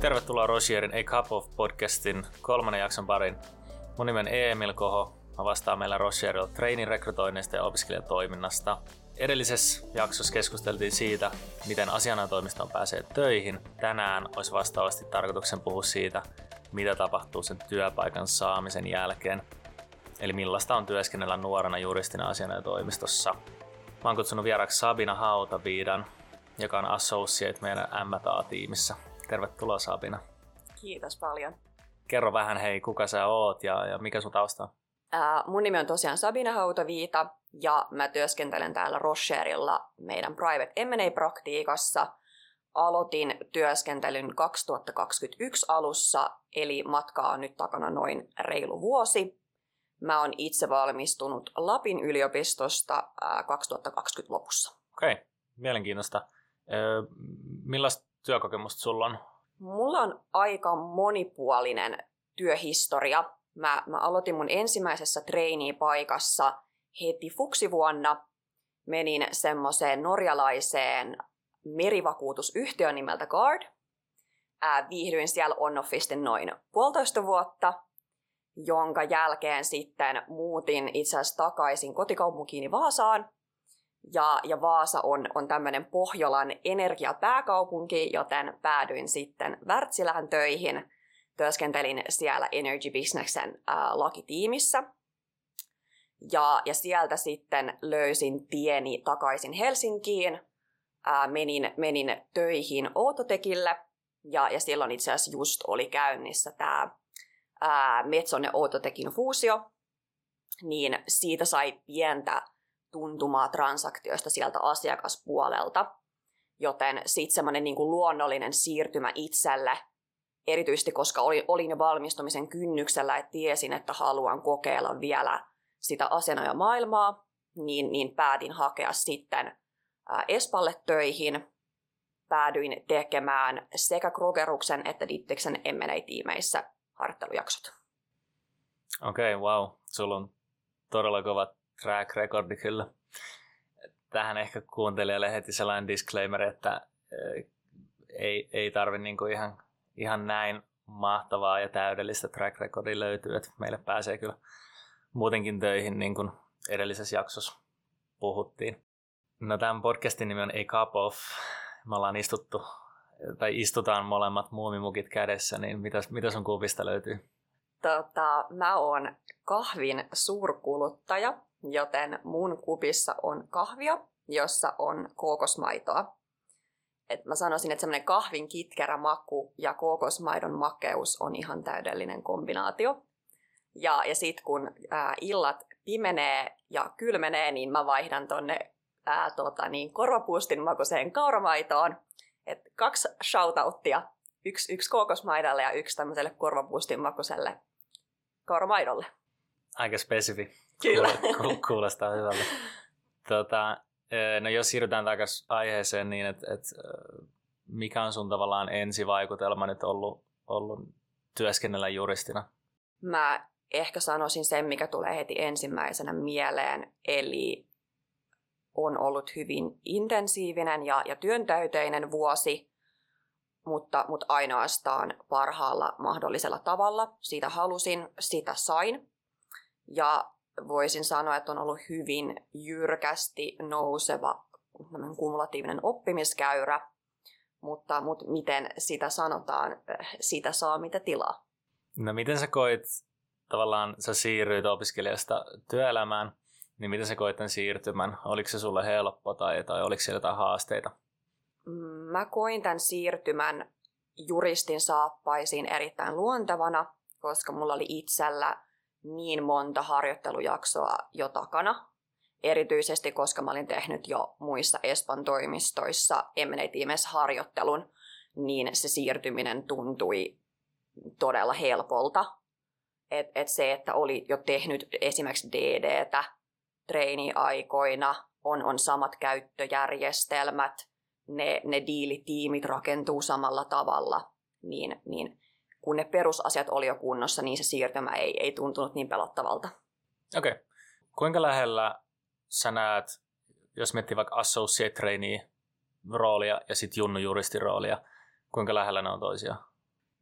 Tervetuloa Roschierin A Cup of -podcastin 3. jakson pariin. Mun nimeni on Emil Koho. Mä vastaan meillä Roschierilla trainin rekrytoinnista ja opiskelijatoiminnasta. Edellisessä jaksossa keskusteltiin siitä, miten asianajatoimistoon pääsee töihin. Tänään olisi vastaavasti tarkoituksen puhua siitä, mitä tapahtuu sen työpaikan saamisen jälkeen. Eli millaista on työskennellä nuorena juristina asianajatoimistossa. Mä oon kutsunut vieraksi Sabina Hautaviidan, joka on associate meidän M&A-tiimissä. Tervetuloa Sabina. Kiitos paljon. Kerro vähän hei, kuka sä oot ja mikä sun tausta on? Mun nimi on tosiaan Sabina Hautaviita ja mä työskentelen täällä Roschierilla meidän private M&A-praktiikassa. Aloitin työskentelyn 2021 alussa, eli matkaa on nyt takana noin reilu vuosi. Mä oon itse valmistunut Lapin yliopistosta 2020 lopussa. Okei, mielenkiintoista. Millaista työkokemusta sulla on? Mulla on aika monipuolinen työhistoria. Mä aloitin mun ensimmäisessä trainee-paikassa heti fuksivuonna. Menin semmoiseen norjalaiseen merivakuutusyhtiön nimeltä Guard. Viihdyin siellä on-office noin 1,5 vuotta, jonka jälkeen sitten muutin itse asiassa takaisin kotikaupunkiini Vaasaan. Ja Vaasa on tämmöinen Pohjolan energiapääkaupunki, joten päädyin sitten Wärtsilään töihin. Työskentelin siellä Energy Businessen lakitiimissä. Ja sieltä sitten löysin tieni takaisin Helsinkiin. Menin töihin Autotekille. Ja silloin itse asiassa just oli käynnissä tämä Metson ja Autotekin fuusio. Niin siitä sai pientä tuntumaa transaktioista sieltä asiakaspuolelta, joten sitten semmoinen niin kuin luonnollinen siirtymä itselle, erityisesti koska olin jo valmistumisen kynnyksellä, että tiesin, että haluan kokeilla vielä sitä asianajamaailmaa, niin päätin hakea sitten Espalle töihin. Päädyin tekemään sekä Krogeruksen että Dittiksen M&A-tiimeissä harjoittelujaksot. Okei, wow. Sulla on todella kovat track recordi kyllä. Tähän ehkä kuuntelijalle heti sellainen disclaimer, että ei tarvitse niinku ihan näin mahtavaa ja täydellistä track recordia löytyy, että meille pääsee kyllä muutenkin töihin, niin kuin edellisessä jaksossa puhuttiin. No, tämän podcastin nimi on A Cup of. Me ollaan istutaan molemmat muumimukit kädessä, niin mitä sun kuvista löytyy? Mä oon kahvin suurkuluttaja. Joten mun kupissa on kahvia, jossa on kookosmaitoa. Et mä sanoisin, että semmoinen kahvin kitkerä maku ja kookosmaidon makeus on ihan täydellinen kombinaatio. Ja sit kun illat pimenee ja kylmenee, niin mä vaihdan tonne korvapuustin makuiseen kauramaitoon. Et 2 shoutouttia, yksi kookosmaidalle ja 1 tämmöiselle korvapuustin makuiselle kauramaidolle. Aika spesifi. Kyllä. Kuulostaa hyvältä. No jos siirrytään takaisin aiheeseen, niin että mikä on sun tavallaan ensivaikutelma nyt ollut työskennellä juristina? Mä ehkä sanoisin sen, mikä tulee heti ensimmäisenä mieleen, eli on ollut hyvin intensiivinen ja työntäyteinen vuosi, mutta ainoastaan parhaalla mahdollisella tavalla. Siitä halusin, sitä sain. Ja voisin sanoa, että on ollut hyvin jyrkästi nouseva kumulatiivinen oppimiskäyrä, mutta miten sitä sanotaan, sitä saa mitä tilaa. No miten sä koit, tavallaan sä siirryit opiskelijasta työelämään, niin miten sä koit tämän siirtymän? Oliko se sulle helppo tai oliko siellä jotain haasteita? Mä koin tämän siirtymän juristin saappaisiin erittäin luontevana, koska mulla oli itsellä niin monta harjoittelujaksoa jo takana, erityisesti koska mä olin tehnyt jo muissa Espan toimistoissa M&A-tiimessä harjoittelun, niin se siirtyminen tuntui todella helpolta. Et se, että oli jo tehnyt esimerkiksi DD:tä treini-aikoina, on samat käyttöjärjestelmät, ne diilitiimit rakentuu samalla tavalla, niin kun ne perusasiat oli jo kunnossa, niin se siirtymä ei tuntunut niin pelottavalta. Okei. Okay. Kuinka lähellä sä näet, jos miettii vaikka associate trainee roolia ja sitten junnujuristin roolia, kuinka lähellä ne on toisiaan?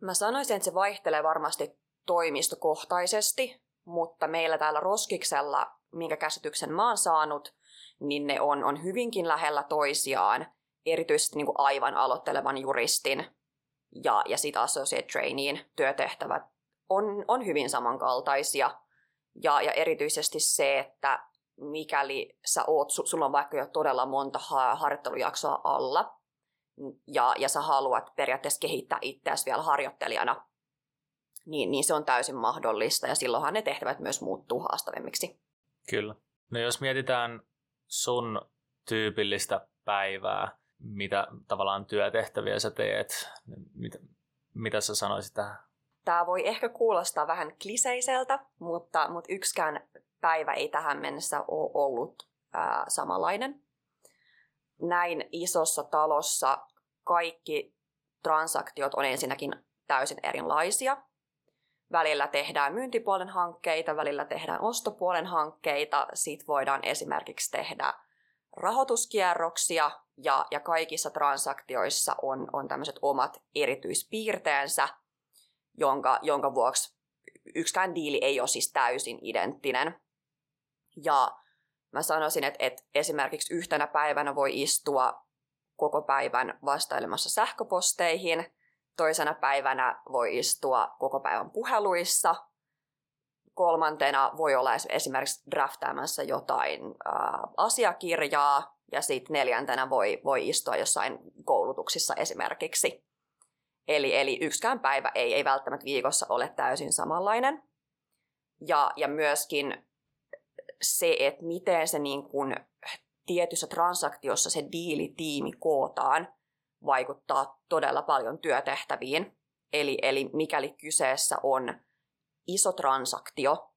Mä sanoisin, että se vaihtelee varmasti toimistokohtaisesti, mutta meillä täällä Roskiksella, minkä käsityksen mä oon saanut, niin ne on hyvinkin lähellä toisiaan, erityisesti niin kuin aivan aloittelevan juristin ja sit associate traineein työtehtävät on hyvin samankaltaisia. Ja erityisesti se, että mikäli sä oot, sulla on vaikka jo todella monta harjoittelujaksoa alla, ja sä haluat periaatteessa kehittää itseäsi vielä harjoittelijana, niin se on täysin mahdollista, ja silloinhan ne tehtävät myös muuttuu haastavimmiksi. Kyllä. No jos mietitään sun tyypillistä päivää, mitä tavallaan työtehtäviä sä teet, mitä sä sanoisit tähän? Tämä voi ehkä kuulostaa vähän kliseiseltä, mutta yksikään päivä ei tähän mennessä ole ollut samanlainen. Näin isossa talossa kaikki transaktiot on ensinnäkin täysin erilaisia. Välillä tehdään myyntipuolen hankkeita, välillä tehdään ostopuolen hankkeita. Sitten voidaan esimerkiksi tehdä rahoituskierroksia ja kaikissa transaktioissa on tämmöiset omat erityispiirteensä, jonka vuoksi yksikään diili ei ole siis täysin identtinen. Ja mä sanoisin, että esimerkiksi yhtenä päivänä voi istua koko päivän vastailemassa sähköposteihin, toisena päivänä voi istua koko päivän puheluissa, kolmantena voi olla esimerkiksi draftaamassa jotain asiakirjaa, ja sitten neljäntenä voi istua jossain koulutuksissa esimerkiksi. Eli yksikään päivä ei välttämättä viikossa ole täysin samanlainen. Ja myöskin se, että miten se niin kuin tietyssä transaktiossa se diilitiimi kootaan, vaikuttaa todella paljon työtehtäviin. Eli mikäli kyseessä on iso transaktio,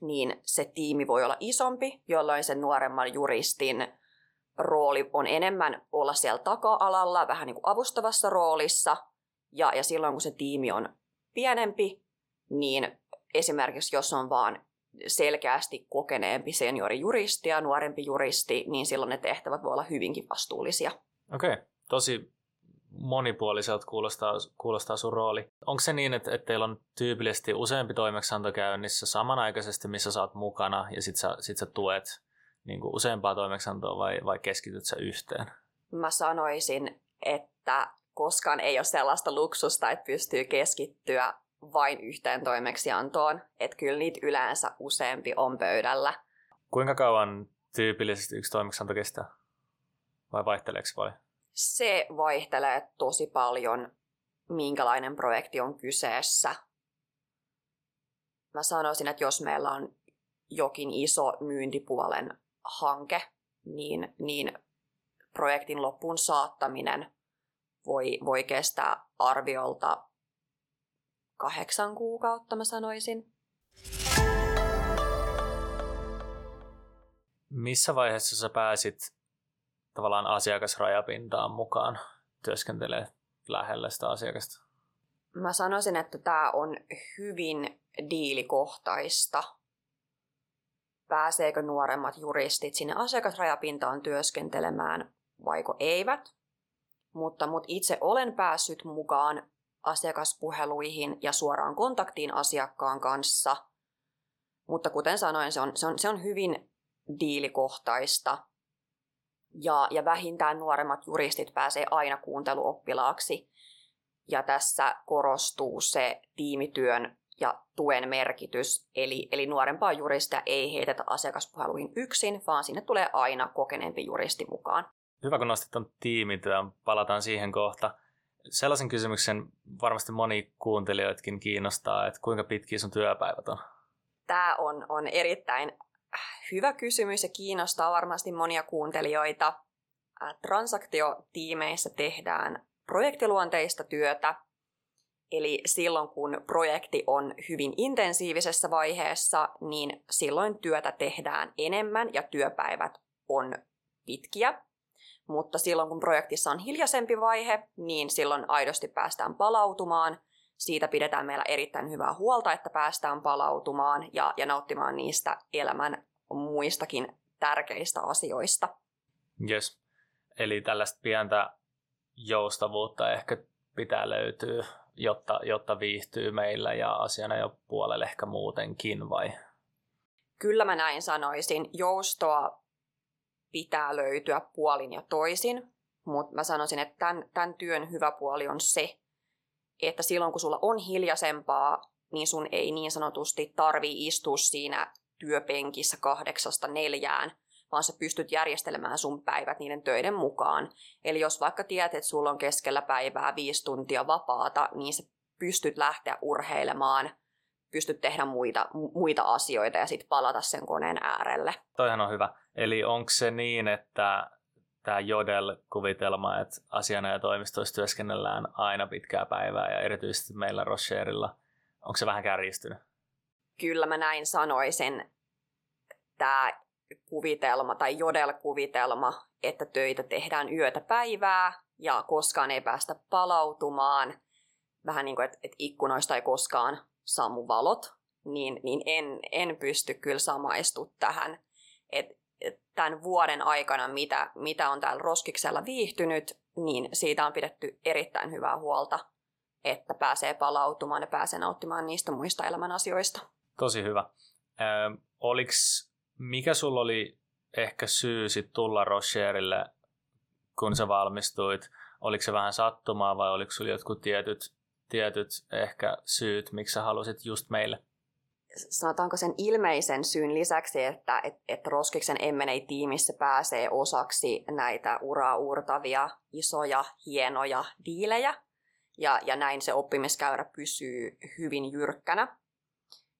niin se tiimi voi olla isompi, jolloin sen nuoremman juristin rooli on enemmän olla siellä taka-alalla, vähän niin kuin avustavassa roolissa. Ja silloin, kun se tiimi on pienempi, niin esimerkiksi jos on vaan selkeästi kokeneempi seniorijuristi ja nuorempi juristi, niin silloin ne tehtävät voi olla hyvinkin vastuullisia. Okei, tosi monipuoliselta kuulostaa sun rooli. Onko se niin, että teillä on tyypillisesti useampi toimeksianto käynnissä samanaikaisesti, missä sä oot mukana, ja sit sä tuet niin kuin useampaa toimeksiantoa, vai keskityt sä yhteen? Mä sanoisin, että koskaan ei ole sellaista luksusta, että pystyy keskittyä vain yhteen toimeksiantoon, että kyllä niitä yleensä useampi on pöydällä. Kuinka kauan tyypillisesti yksi toimeksianto kestää? Vai vaihteleeko paljon? Se vaihtelee tosi paljon, minkälainen projekti on kyseessä. Mä sanoisin, että jos meillä on jokin iso myyntipuolen hanke, niin projektin loppuun saattaminen voi kestää arviolta 8 kuukautta, mä sanoisin. Missä vaiheessa sä pääsit tavallaan asiakasrajapintaan mukaan työskentelee lähellä sitä asiakasta? Mä sanoisin, että tää on hyvin diilikohtaista. Pääseekö nuoremmat juristit sinne asiakasrajapintaan työskentelemään vaiko eivät? Mutta itse olen päässyt mukaan asiakaspuheluihin ja suoraan kontaktiin asiakkaan kanssa. Mutta kuten sanoin, se on hyvin diilikohtaista. Ja vähintään nuoremmat juristit pääsee aina kuunteluoppilaaksi. Ja tässä korostuu se tiimityön ja tuen merkitys. Eli nuorempaa juristia ei heitetä asiakaspuheluihin yksin, vaan sinne tulee aina kokeneempi juristi mukaan. Hyvä, kun nostit tuon tiimityön. Palataan siihen kohta. Sellaisen kysymyksen varmasti moni kuuntelijoitkin kiinnostaa, että kuinka pitkiä sun työpäivät on? Tämä on erittäin hyvä kysymys ja kiinnostaa varmasti monia kuuntelijoita. Transaktiotiimeissä tehdään projektiluonteista työtä, eli silloin kun projekti on hyvin intensiivisessä vaiheessa, niin silloin työtä tehdään enemmän ja työpäivät on pitkiä. Mutta silloin, kun projektissa on hiljaisempi vaihe, niin silloin aidosti päästään palautumaan. Siitä pidetään meillä erittäin hyvää huolta, että päästään palautumaan ja nauttimaan niistä elämän muistakin tärkeistä asioista. Yes. Eli tällaista pientä joustavuutta ehkä pitää löytyä jotta viihtyy meillä ja asiana jo puolelle ehkä muutenkin, vai? Kyllä mä näin sanoisin. Joustoa pitää löytyä puolin ja toisin, mutta mä sanoisin, että tämän työn hyvä puoli on se, että silloin kun sulla on hiljaisempaa, niin sun ei niin sanotusti tarvii istua siinä työpenkissä 8–4, vaan sä pystyt järjestelemään sun päivät niiden töiden mukaan. Eli jos vaikka tiedät, että sulla on keskellä päivää 5 tuntia vapaata, niin sä pystyt lähteä urheilemaan, pystyt tehdä muita asioita ja sitten palata sen koneen äärelle. Toihan on hyvä. Eli onko se niin, että tämä Jodel-kuvitelma, että asianajotoimistoissa työskennellään aina pitkää päivää ja erityisesti meillä Roschierilla, onko se vähän kärjistynyt? Kyllä mä näin sanoisin. Tämä kuvitelma tai Jodel-kuvitelma, että töitä tehdään yötä päivää ja koskaan ei päästä palautumaan, vähän niin kuin, että ikkunoista ei koskaan sammu valot, niin en pysty kyllä samaistumaan tähän. Tämän vuoden aikana, mitä on täällä Roskiksella viihtynyt, niin siitä on pidetty erittäin hyvää huolta, että pääsee palautumaan ja pääsee nauttimaan niistä muista elämän asioista. Tosi hyvä. Mikä sulla oli ehkä syy sit tulla Roschierille, kun sä valmistuit? Oliko se vähän sattumaa vai oliko sulla jotkut tietyt ehkä syyt, miksi sä halusit just meille? Sanotaanko sen ilmeisen syyn lisäksi, että Roskiksen M&A-tiimissä pääsee osaksi näitä uraa uurtavia, isoja, hienoja diilejä, ja näin se oppimiskäyrä pysyy hyvin jyrkkänä,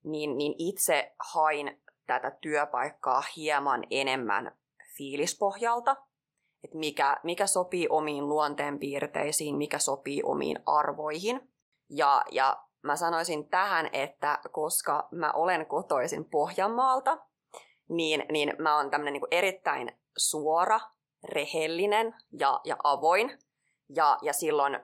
niin itse hain tätä työpaikkaa hieman enemmän fiilispohjalta, että mikä sopii omiin luonteenpiirteisiin, mikä sopii omiin arvoihin, ja mä sanoisin tähän, että koska mä olen kotoisin Pohjanmaalta, niin mä oon tämmönen niin kuin erittäin suora, rehellinen ja avoin. Ja silloin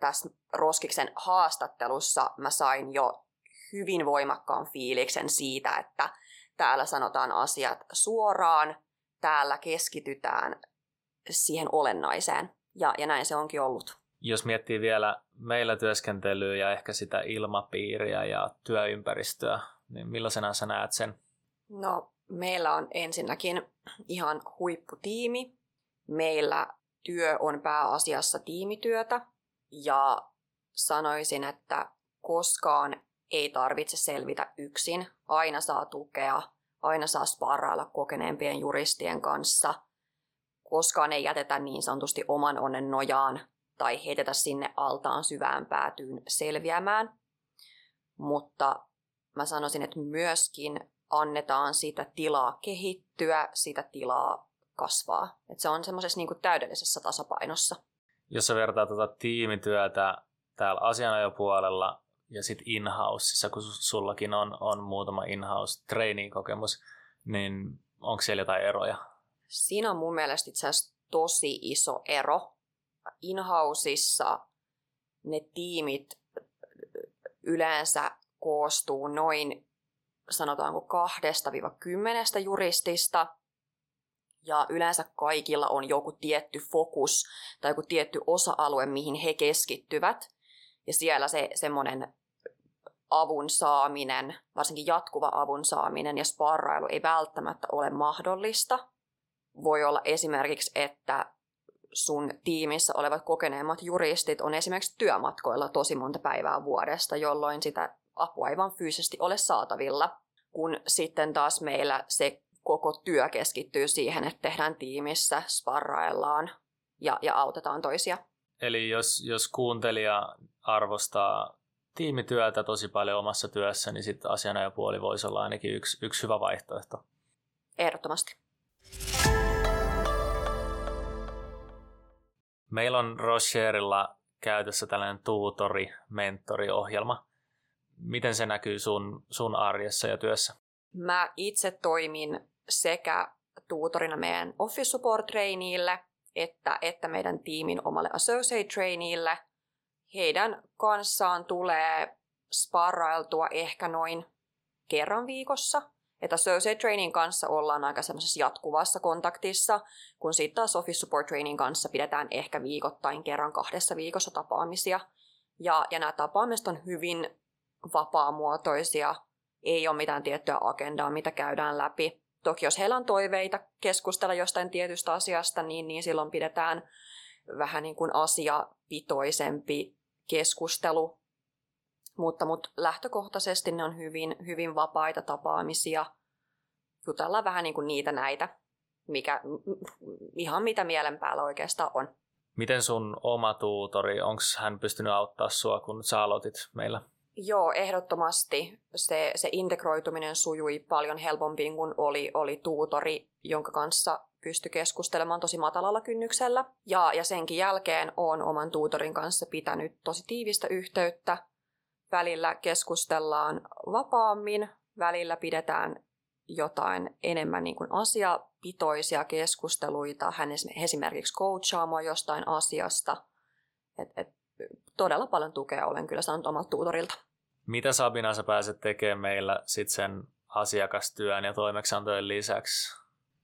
tässä Roskiksen haastattelussa mä sain jo hyvin voimakkaan fiiliksen siitä, että täällä sanotaan asiat suoraan, täällä keskitytään siihen olennaiseen. Ja näin se onkin ollut. Jos miettii vielä meillä työskentelyä ja ehkä sitä ilmapiiriä ja työympäristöä, niin millaisena sä näet sen? No, meillä on ensinnäkin ihan huipputiimi. Meillä työ on pääasiassa tiimityötä ja sanoisin, että koskaan ei tarvitse selvitä yksin. Aina saa tukea, aina saa sparrailla kokeneempien juristien kanssa. Koskaan ei jätetä niin sanotusti oman onnen nojaan tai heitetä sinne altaan syvään päätyyn selviämään. Mutta mä sanoisin, että myöskin annetaan sitä tilaa kehittyä, sitä tilaa kasvaa. Että se on semmoisessa niin kuin täydellisessä tasapainossa. Jos sä vertaa tuota tiimityötä täällä asianajopuolella ja sitten in-housessa, kun sullakin on muutama in-house-trainee-kokemus, niin onko siellä jotain eroja? Siinä on mun mielestä itse asiassa tosi iso ero. In-houseissa ne tiimit yleensä koostuu noin, sanotaanko 2–10 juristista, ja yleensä kaikilla on joku tietty fokus tai joku tietty osa-alue, mihin he keskittyvät, ja siellä se semmoinen avun saaminen, varsinkin jatkuva avun saaminen ja sparrailu ei välttämättä ole mahdollista. Voi olla esimerkiksi, että sun tiimissä olevat kokeneemmat juristit on esimerkiksi työmatkoilla tosi monta päivää vuodesta, jolloin sitä apua ei vaan fyysisesti ole saatavilla, kun sitten taas meillä se koko työ keskittyy siihen, että tehdään tiimissä, sparraillaan ja autetaan toisia. Eli jos kuuntelija arvostaa tiimityötä tosi paljon omassa työssä, niin sitten asianajopuoli voisi olla ainakin yksi hyvä vaihtoehto. Ehdottomasti. Meillä on Roschierilla käytössä tällainen tuutori-mentoriohjelma. Miten se näkyy sun arjessa ja työssä? Mä itse toimin sekä tuutorina meidän office support traineelle että meidän tiimin omalle associate traineelle. Heidän kanssaan tulee sparrailtua ehkä noin kerran viikossa. Että associate trainin kanssa ollaan aika semmoisessa jatkuvassa kontaktissa, kun sitten taas office support trainin kanssa pidetään ehkä viikoittain kerran 2 viikossa tapaamisia. Ja nämä tapaamiset on hyvin vapaamuotoisia, ei ole mitään tiettyä agendaa, mitä käydään läpi. Toki jos heillä on toiveita keskustella jostain tietystä asiasta, niin silloin pidetään vähän niin kuin asiapitoisempi keskustelu. Mutta lähtökohtaisesti ne on hyvin, hyvin vapaita tapaamisia. Jutellaan vähän niin kuin niitä näitä, ihan mitä mielen päällä oikeastaan on. Miten sun oma tuutori, onko hän pystynyt auttaa sua, kun sä aloitit meillä? Joo, ehdottomasti. Se integroituminen sujui paljon helpompiin, kun oli tuutori, jonka kanssa pystyi keskustelemaan tosi matalalla kynnyksellä. Ja senkin jälkeen olen oman tuutorin kanssa pitänyt tosi tiivistä yhteyttä. Välillä keskustellaan vapaammin, välillä pidetään jotain enemmän niin kuin asiapitoisia keskusteluita. Hän esimerkiksi coachaa mua jostain asiasta. Todella paljon tukea olen kyllä saanut omalta tuutorilta. Mitä Sabina sä pääset tekemään meillä sit sen asiakastyön ja toimeksiantojen lisäksi?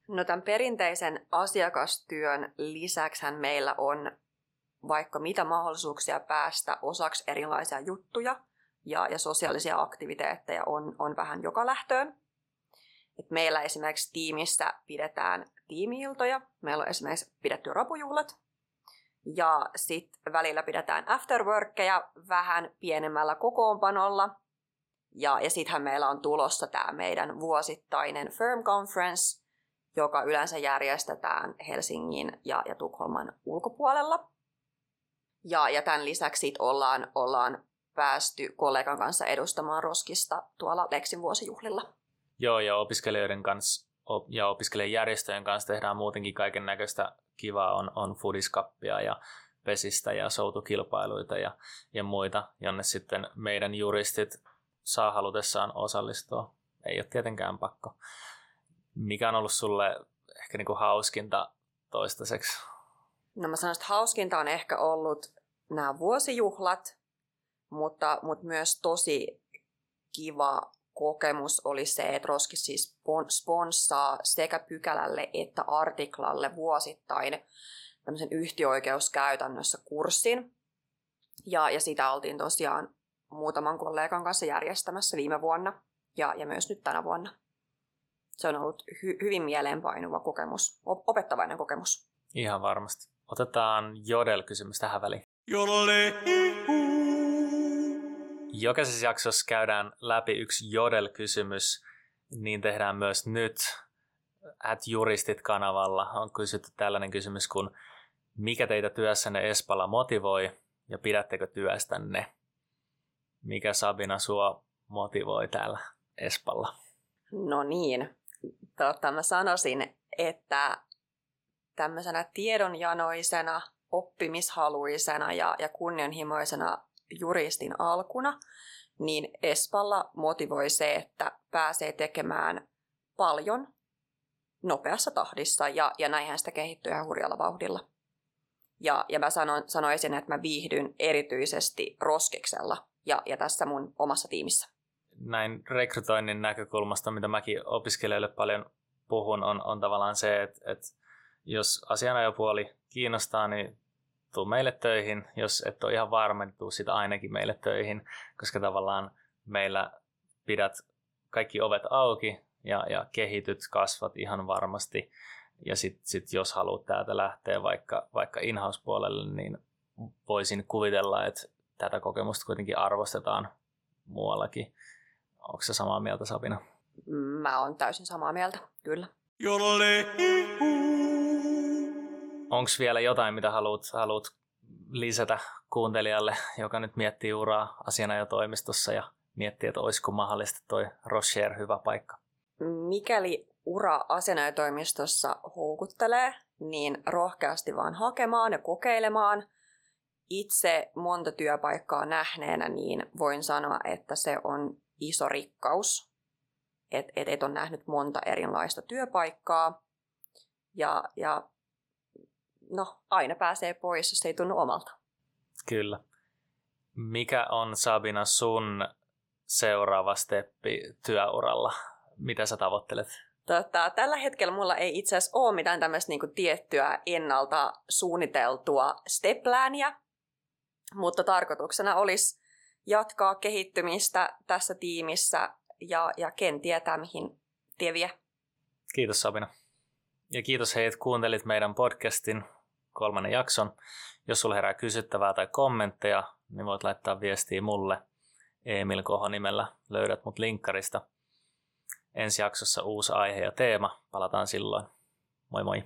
No tämän perinteisen asiakastyön lisäksihän meillä on vaikka mitä mahdollisuuksia päästä osaksi erilaisia juttuja ja sosiaalisia aktiviteetteja on vähän joka lähtöön. Et meillä esimerkiksi tiimissä pidetään tiimi-iltoja. Meillä on esimerkiksi pidetty rapujuhlat. Ja sitten välillä pidetään afterworkkeja vähän pienemmällä kokoonpanolla. Ja sittenhän meillä on tulossa tämä meidän vuosittainen firm conference, joka yleensä järjestetään Helsingin ja Tukholman ulkopuolella. Ja tämän lisäksi sit ollaan päästy kollegan kanssa edustamaan Roskista tuolla Leksin vuosijuhlilla. Joo, ja opiskelijoiden kanssa ja opiskelijajärjestöjen kanssa tehdään muutenkin kaiken näköistä kivaa. On foodiskappia ja pesistä ja soutukilpailuita ja muita, jonne sitten meidän juristit saa halutessaan osallistua. Ei ole tietenkään pakko. Mikä on ollut sulle ehkä niinku hauskinta toistaiseksi? No mä sanoin, että hauskinta on ehkä ollut nämä vuosijuhlat, mutta myös tosi kiva kokemus oli se, että Roski siis sponssaa sekä Pykälälle että Artiklalle vuosittain tämmöisen yhtiöoikeuskäytännössä kurssin. Ja sitä oltiin tosiaan muutaman kollegan kanssa järjestämässä viime vuonna ja myös nyt tänä vuonna. Se on ollut hyvin mieleenpainuva kokemus, opettavainen kokemus. Ihan varmasti. Otetaan Jodel-kysymys tähän väliin. Jokaisessa jaksossa käydään läpi yksi Jodel-kysymys, niin tehdään myös nyt. @juristit-kanavalla on kysytty tällainen kysymys kuin mikä teitä työssänne Espalla motivoi ja pidättekö työstänne? Mikä Sabina sua motivoi täällä Espalla? No niin, mä sanoisin, että tämmöisenä tiedonjanoisena, oppimishaluisena ja kunnianhimoisena juristin alkuna, niin Espalla motivoi se, että pääsee tekemään paljon nopeassa tahdissa, ja näinhän sitä kehittyy ihan hurjalla vauhdilla. Ja mä sanoisin, että mä viihdyn erityisesti Roskiksella ja tässä mun omassa tiimissä. Näin rekrytoinnin näkökulmasta, mitä mäkin opiskelijoille paljon puhun, on tavallaan se, että jos asianajopuoli kiinnostaa, niin tuu meille töihin, jos et ole ihan varma, niin tuu siitä ainakin meille töihin, koska tavallaan meillä pidät kaikki ovet auki ja kehityt, kasvat ihan varmasti. Ja sit jos haluat täältä lähteä vaikka in-house-puolelle, niin voisin kuvitella, että tätä kokemusta kuitenkin arvostetaan muuallakin. Onko sä samaa mieltä, Sabina? Mä oon täysin samaa mieltä, kyllä. Onko vielä jotain, mitä haluat lisätä kuuntelijalle, joka nyt miettii uraa asianajotoimistossa ja miettii, että olisiko mahdollisesti toi Roschier hyvä paikka? Mikäli ura asianajotoimistossa houkuttelee, niin rohkeasti vaan hakemaan ja kokeilemaan. Itse monta työpaikkaa nähneenä, niin voin sanoa, että se on iso rikkaus, että et on nähnyt monta erilaista työpaikkaa ja no, aina pääsee pois, jos ei tunnu omalta. Kyllä. Mikä on, Sabina, sun seuraava steppi työuralla? Mitä sä tavoittelet? Tällä hetkellä mulla ei itse asiassa ole mitään tämmöistä niinku tiettyä ennalta suunniteltua step-plääniä. Mutta tarkoituksena olisi jatkaa kehittymistä tässä tiimissä ja ken tietää, mihin tie vie. Kiitos Sabina. Ja kiitos hei, että kuuntelit meidän podcastin 3. jakson. Jos sulla herää kysyttävää tai kommentteja, niin voit laittaa viestiä mulle. Emil Koho nimellä löydät mut linkkarista. Ensi jaksossa uusi aihe ja teema. Palataan silloin. Moi moi!